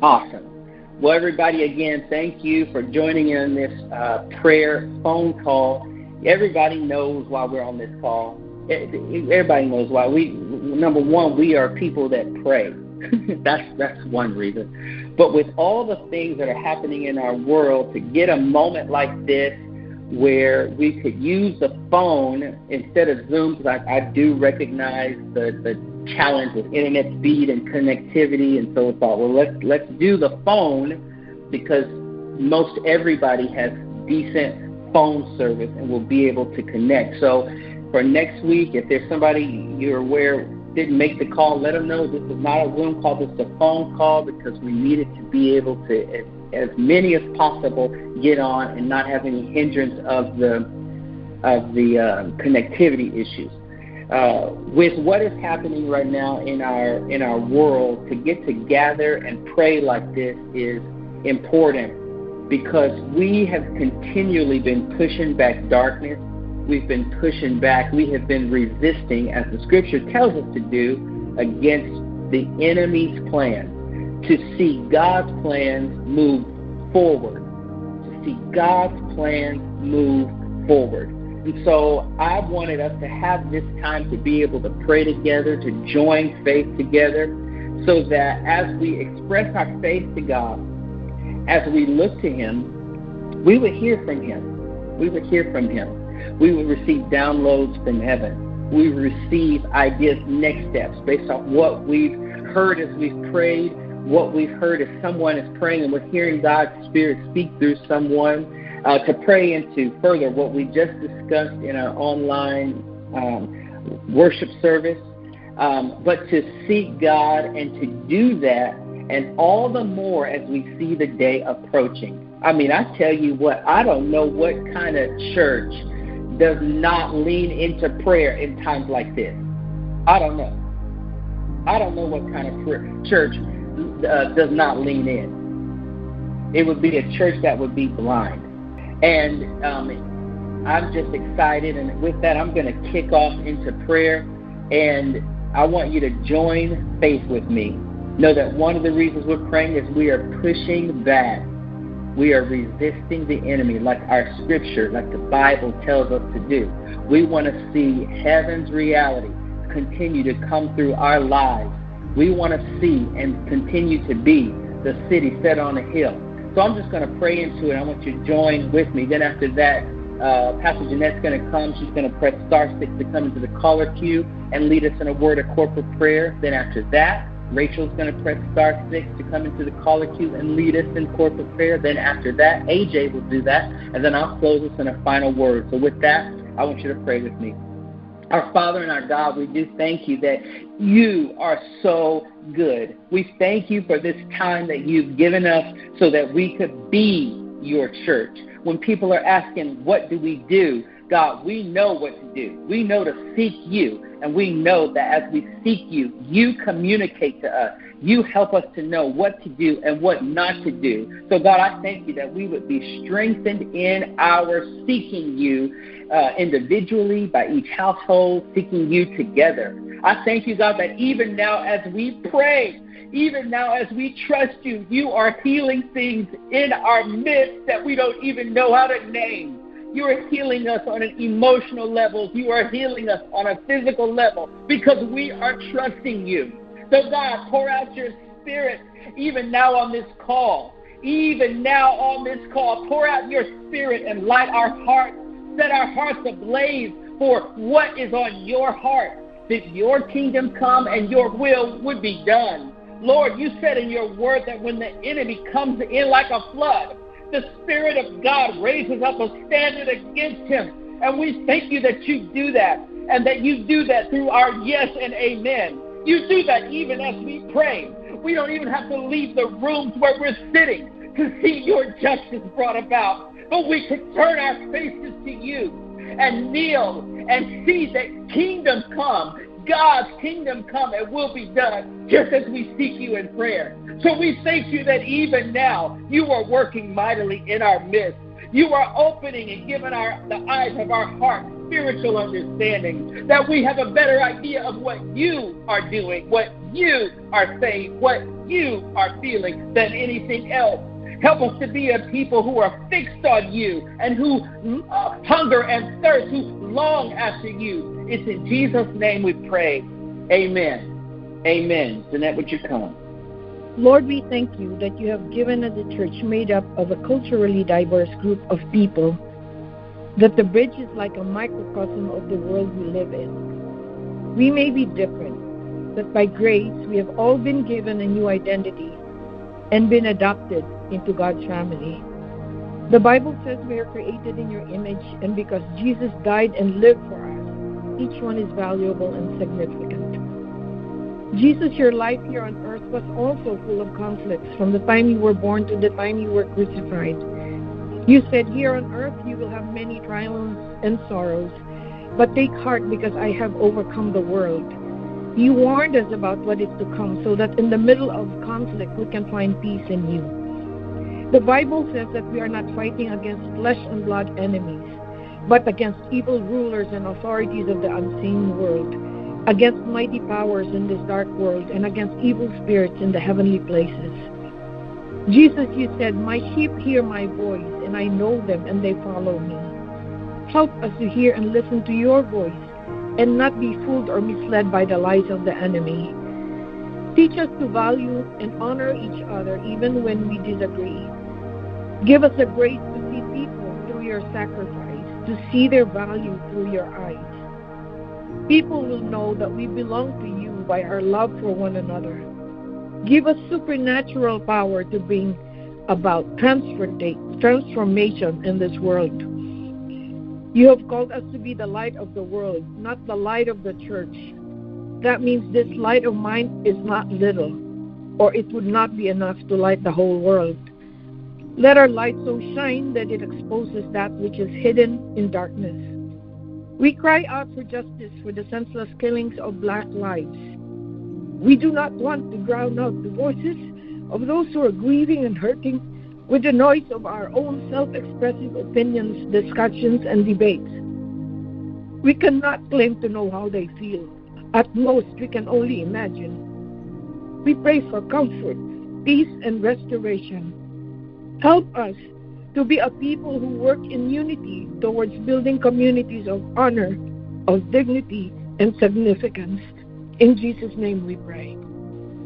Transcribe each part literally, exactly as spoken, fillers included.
Awesome. Well, everybody, again, thank you for joining in this uh, prayer phone call. Everybody knows why we're on this call. Everybody knows why. We, number one, we are people that pray. that's that's one reason. But with all the things that are happening in our world, to get a moment like this where we could use the phone instead of Zoom, because I, I do recognize the, the challenge with internet speed and connectivity, and so I thought, well, let's let's do the phone because most everybody has decent phone service and will be able to connect. So for next week, if there's somebody you're aware didn't make the call, let them know this is not a Zoom call, this is a phone call, because we needed to be able to, as many as possible, get on and not have any hindrance of the of the um, connectivity issues. Uh, with what is happening right now in our in our world, to get to gather and pray like this is important because we have continually been pushing back darkness. We've been pushing back. We have been resisting, as the Scripture tells us to do, against the enemy's plans. To see God's plans move forward. To see God's plans move forward. And so I wanted us to have this time to be able to pray together, to join faith together, so that as we express our faith to God, as we look to Him, we would hear from Him. We would hear from Him. We would receive downloads from heaven. We would receive ideas, next steps, based on what we've heard as we've prayed, what we've heard if someone is praying and we're hearing God's Spirit speak through someone, uh, to pray into further what we just discussed in our online um, worship service, um, but to seek God and to do that, and all the more as we see the day approaching. I mean, I tell you what, I don't know what kind of church does not lean into prayer in times like this. I don't know. I don't know what kind of prayer, church Uh, does not lean in. It would be a church that would be blind. And um, I'm just excited. And with that, I'm going to kick off into prayer. And I want you to join faith with me. Know that one of the reasons we're praying is we are pushing back. We are resisting the enemy like our Scripture, like the Bible tells us to do. We want to see heaven's reality continue to come through our lives. We want to see and continue to be the city set on a hill. So I'm just going to pray into it. I want you to join with me. Then after that, uh, Pastor Jeanette's going to come. She's going to press star six to come into the caller queue and lead us in a word of corporate prayer. Then after that, Rachel's going to press star six to come into the caller queue and lead us in corporate prayer. Then after that, A J will do that. And then I'll close us in a final word. So with that, I want you to pray with me. Our Father and our God, we do thank you that you are so good. We thank you for this time that you've given us so that we could be your church. When people are asking, what do we do? God, we know what to do. We know to seek you, and we know that as we seek you, you communicate to us. You help us to know what to do and what not to do. So, God, I thank you that we would be strengthened in our seeking you uh, individually, by each household, seeking you together. I thank you, God, that even now as we pray, even now as we trust you, you are healing things in our midst that we don't even know how to name. You are healing us on an emotional level. You are healing us on a physical level because we are trusting you. So, God, pour out your Spirit even now on this call. Even now on this call, pour out your Spirit and light our hearts. Set our hearts ablaze for what is on your heart, that your kingdom come and your will would be done. Lord, you said in your word that when the enemy comes in like a flood, the Spirit of God raises up a standard against him. And we thank you that you do that, and that you do that through our yes and amen. You do that even as we pray. We don't even have to leave the rooms where we're sitting to see your justice brought about. But we can turn our faces to you and kneel and see that kingdom come, God's kingdom come, and will be done just as we seek you in prayer. So we thank you that even now you are working mightily in our midst. You are opening and giving our, the eyes of our hearts spiritual understanding, that we have a better idea of what you are doing, what you are saying, what you are feeling than anything else. Help us to be a people who are fixed on you and who uh, hunger and thirst, who long after you. It's in Jesus' name we pray. Amen. Amen. Jeanette, would you come? Lord, we thank you that you have given us a church made up of a culturally diverse group of people, that the Bridge is like a microcosm of the world we live in. We may be different, but by grace we have all been given a new identity and been adopted into God's family. The Bible says we are created in your image, and because Jesus died and lived for us, each one is valuable and significant. Jesus, your life here on earth was also full of conflicts from the time you were born to the time you were crucified. You said, "Here on earth you will have many trials and sorrows, but take heart because I have overcome the world." You warned us about what is to come so that in the middle of conflict we can find peace in you. The Bible says that we are not fighting against flesh and blood enemies, but against evil rulers and authorities of the unseen world, against mighty powers in this dark world, and against evil spirits in the heavenly places. Jesus, you said, "My sheep hear my voice, and I know them, and they follow me." Help us to hear and listen to your voice, and not be fooled or misled by the lies of the enemy. Teach us to value and honor each other even when we disagree. Give us the grace to see people through your sacrifice, to see their value through your eyes. People will know that we belong to you by our love for one another. Give us supernatural power to bring about transformation in this world. You have called us to be the light of the world, not the light of the church. That means this light of mine is not little, or it would not be enough to light the whole world. Let our light so shine that it exposes that which is hidden in darkness. We cry out for justice for the senseless killings of black lives. We do not want to drown out the voices of those who are grieving and hurting with the noise of our own self-expressive opinions, discussions, and debates. We cannot claim to know how they feel. At most, we can only imagine. We pray for comfort, peace, and restoration. Help us to be a people who work in unity towards building communities of honor, of dignity, and significance. In Jesus' name we pray.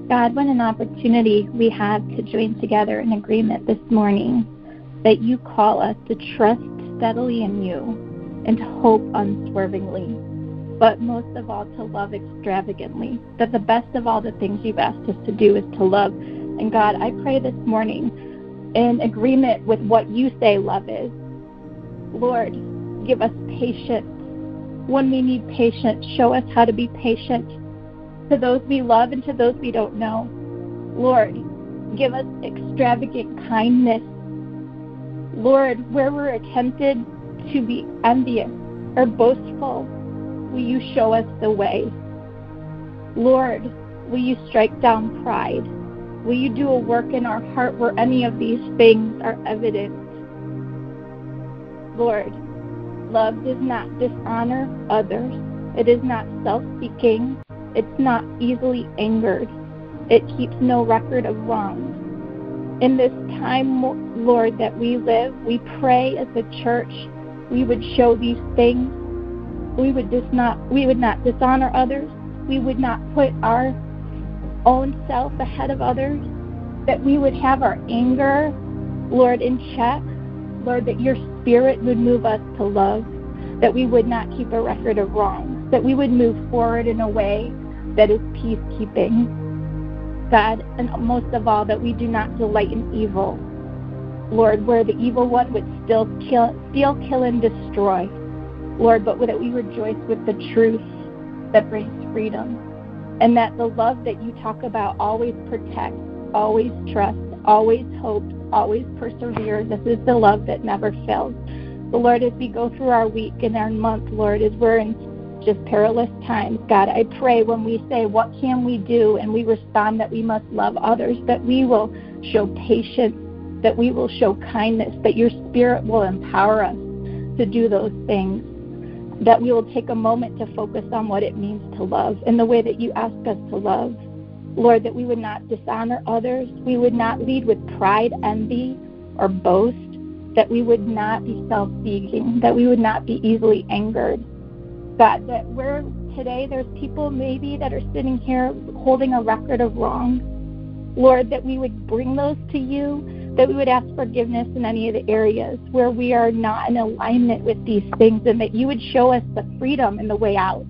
God, what an opportunity we have to join together in agreement this morning, that you call us to trust steadily in you and to hope unswervingly, but most of all to love extravagantly, that the best of all the things you've asked us to do is to love. And God, I pray this morning in agreement with what you say love is. Lord, give us patience. When we need patience, show us how to be patient to those we love and to those we don't know. Lord, give us extravagant kindness. Lord, where we're tempted to be envious or boastful, will you show us the way? Lord, will you strike down pride? Will you do a work in our heart where any of these things are evident? Lord, love does not dishonor others. It is not self-seeking. It's not easily angered. It keeps no record of wrongs. In this time, Lord, that we live, we pray as a church we would show these things. We would just not, we would not dishonor others. We would not put our own self ahead of others. That we would have our anger, Lord, in check. Lord, that your spirit would move us to love. That we would not keep a record of wrongs. That we would move forward in a way that is peacekeeping. God, and most of all, that we do not delight in evil. Lord, where the evil one would still kill, steal, kill, and destroy. Lord, but that we rejoice with the truth that brings freedom, and that the love that you talk about always protects, always trusts, always hopes, always perseveres. This is the love that never fails. The Lord, as we go through our week and our month, Lord, as we're in just perilous times, God, I pray when we say, what can we do? And we respond that we must love others, that we will show patience, that we will show kindness, that your spirit will empower us to do those things. that we will take a moment to focus on what it means to love and the way that you ask us to love. Lord, that we would not dishonor others, we would not lead with pride, envy, or boast, that we would not be self-seeking, that we would not be easily angered. God, that where today there's people maybe that are sitting here holding a record of wrong, Lord, that we would bring those to you, that we would ask forgiveness in any of the areas where we are not in alignment with these things, and that you would show us the freedom and the way out.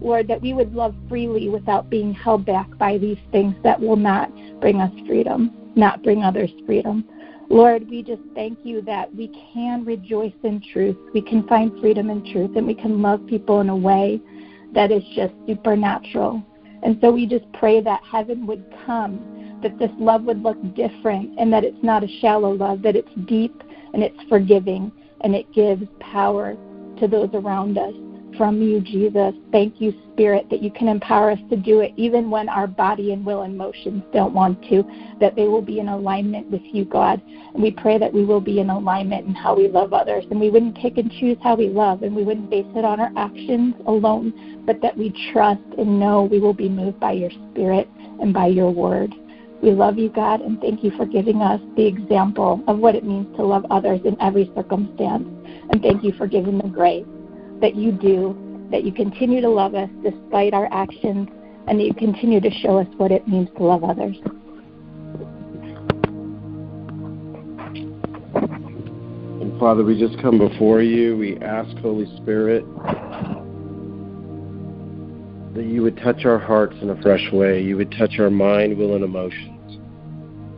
Lord, that we would love freely without being held back by these things that will not bring us freedom, not bring others freedom. Lord, we just thank you that we can rejoice in truth. We can find freedom in truth, and we can love people in a way that is just supernatural. And so we just pray that heaven would come, that this love would look different, and that it's not a shallow love, that it's deep and it's forgiving, and it gives power to those around us. From you, Jesus. Thank you, Spirit, that you can empower us to do it even when our body and will and motions don't want to, that they will be in alignment with you, God. And we pray that we will be in alignment in how we love others, and we wouldn't pick and choose how we love, and we wouldn't base it on our actions alone, but that we trust and know we will be moved by your Spirit and by your word. We love you, God, and thank you for giving us the example of what it means to love others in every circumstance. And thank you for giving the grace that you do, that you continue to love us despite our actions, and that you continue to show us what it means to love others. And Father, we just come before you. We ask, Holy Spirit, that you would touch our hearts in a fresh way. You would touch our mind, will, and emotions.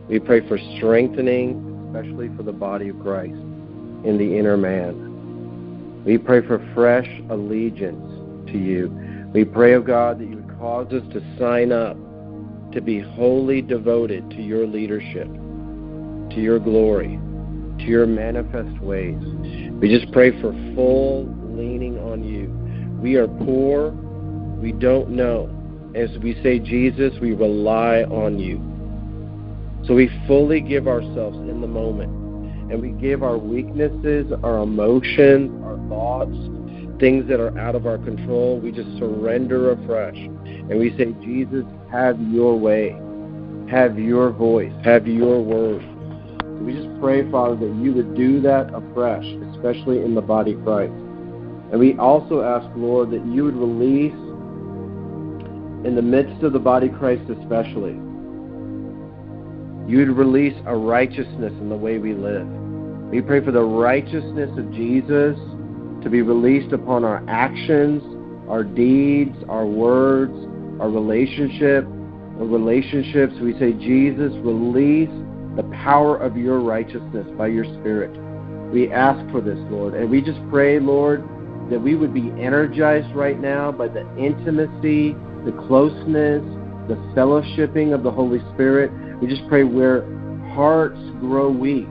We pray for strengthening, especially for the body of Christ in the inner man. We pray for fresh allegiance to you. We pray, O God, that you would cause us to sign up, to be wholly devoted to your leadership, to your glory, to your manifest ways. We just pray for full leaning on you. We are poor. We don't know. As we say, Jesus, we rely on you. So we fully give ourselves in the moment. And we give our weaknesses, our emotions, our thoughts, things that are out of our control. We just surrender afresh. And we say, Jesus, have your way. Have your voice. Have your word. We just pray, Father, that you would do that afresh, especially in the body of Christ. And we also ask, Lord, that you would release in the midst of the body of Christ especially, you would release a righteousness in the way we live. We pray for the righteousness of Jesus to be released upon our actions, our deeds, our words, our relationship, our relationships. We say, Jesus, release the power of your righteousness by your Spirit. We ask for this, Lord. And we just pray, Lord, that we would be energized right now by the intimacy, the closeness, the fellowshipping of the Holy Spirit. We just pray where hearts grow weak,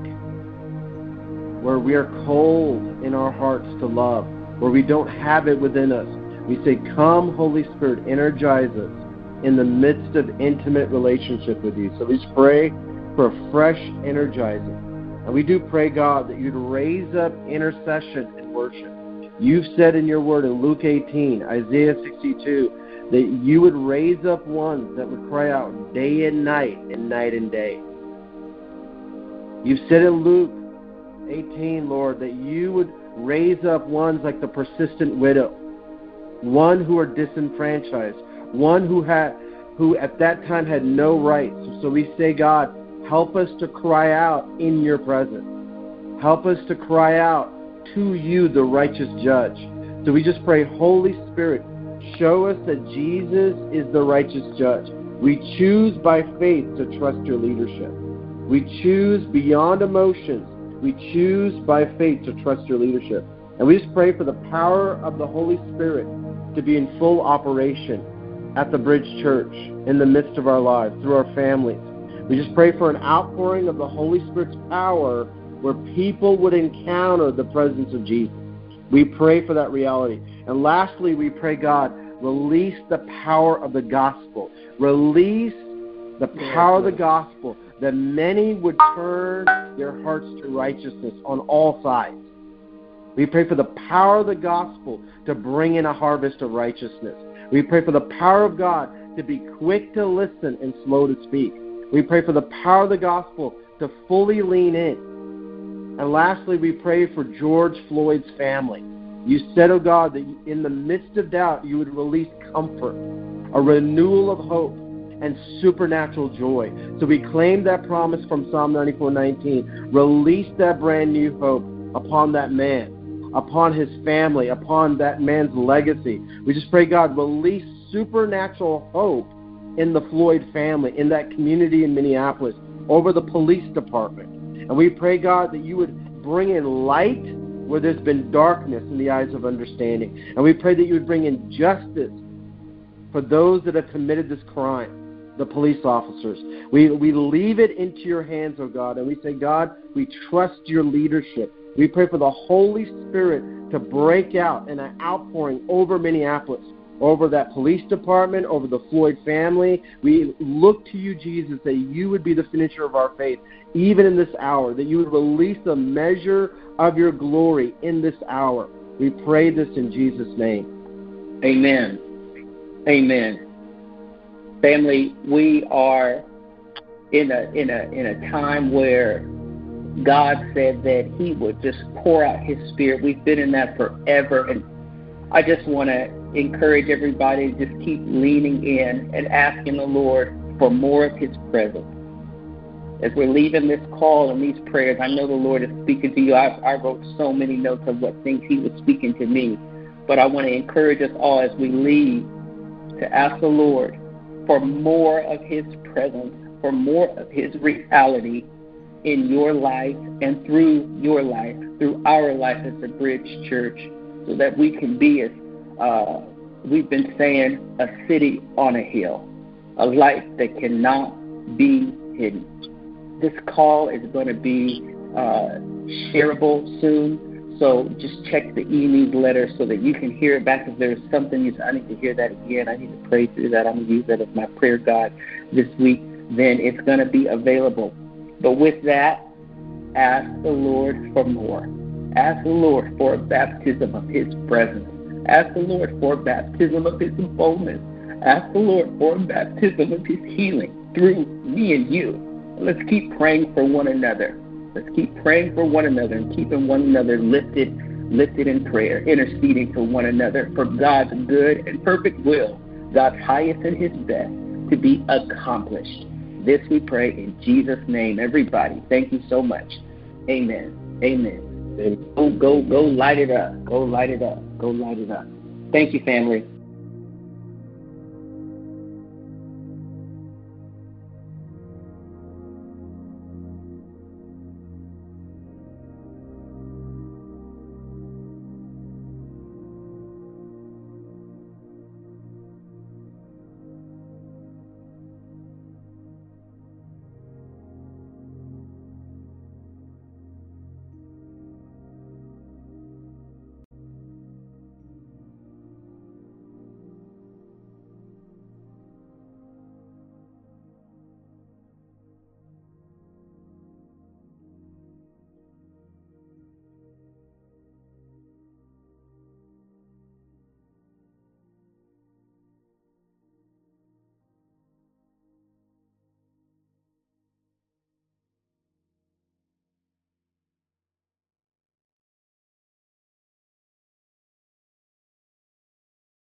where we are cold in our hearts to love, where we don't have it within us. We say, come, Holy Spirit, energize us in the midst of intimate relationship with you. So we just pray for a fresh energizing. And we do pray, God, that you'd raise up intercession and worship. You've said in your word in Luke eighteen, Isaiah sixty-two, that you would raise up ones that would cry out day and night and night and day. You said in Luke eighteen, Lord, that you would raise up ones like the persistent widow, one who are disenfranchised, one who had, who at that time had no rights. So we say, God, help us to cry out in your presence. Help us to cry out to you, the righteous judge. So we just pray, Holy Spirit, show us that Jesus is the righteous judge. We choose by faith to trust your leadership. We choose beyond emotions. We choose by faith to trust your leadership. And we just pray for the power of the Holy Spirit to be in full operation at the Bridge Church, in the midst of our lives, through our families. We just pray for an outpouring of the Holy Spirit's power where people would encounter the presence of Jesus. We pray for that reality. And lastly, we pray, God, release the power of the gospel. Release the power of the gospel that many would turn their hearts to righteousness on all sides. We pray for the power of the gospel to bring in a harvest of righteousness. We pray for the power of God to be quick to listen and slow to speak. We pray for the power of the gospel to fully lean in. And lastly, we pray for George Floyd's family. You said, oh God, that in the midst of doubt, you would release comfort, a renewal of hope, and supernatural joy. So we claim that promise from Psalm ninety-four nineteen. Release that brand new hope upon that man, upon his family, upon that man's legacy. We just pray, God, release supernatural hope in the Floyd family, in that community in Minneapolis, over the police department. And we pray, God, that you would bring in light where there's been darkness in the eyes of understanding. And we pray that you would bring in justice for those that have committed this crime, the police officers. We we leave it into your hands, oh God, and we say, God, we trust your leadership. We pray for the Holy Spirit to break out in an outpouring over Minneapolis, over that police department, over the Floyd family. We look to you, Jesus, that you would be the finisher of our faith, even in this hour, that you would release a measure of your glory in this hour. We pray this in Jesus' name. Amen. Amen. Family, we are in a in a in a time where God said that he would just pour out his spirit. We've been in that forever, and I just want to encourage everybody to just keep leaning in and asking the Lord for more of his presence. As we're leaving this call and these prayers, I know the Lord is speaking to you. I, I wrote so many notes of what things he was speaking to me, but I want to encourage us all as we leave to ask the Lord for more of his presence, for more of his reality in your life and through your life, through our life as the Bridge Church, so that we can be, as uh, we've been saying, a city on a hill, a light that cannot be hidden. This call is going to be uh, shareable soon. So just check the e-newsletter so that you can hear it back. If there's something you say, I need to hear that again, I need to pray through that, I'm going to use that as my prayer guide this week, then it's going to be available. But with that, ask the Lord for more. Ask the Lord for a baptism of his presence. Ask the Lord for a baptism of his boldness. Ask the Lord for a baptism of his healing through me and you. Let's keep praying for one another. Let's keep praying for one another and keeping one another lifted, lifted in prayer, interceding for one another for God's good and perfect will, God's highest and his best to be accomplished. This we pray in Jesus' name, everybody. Thank you so much. Amen. Amen. Go, go, go light it up. Go light it up. Go light it up. Thank you, family.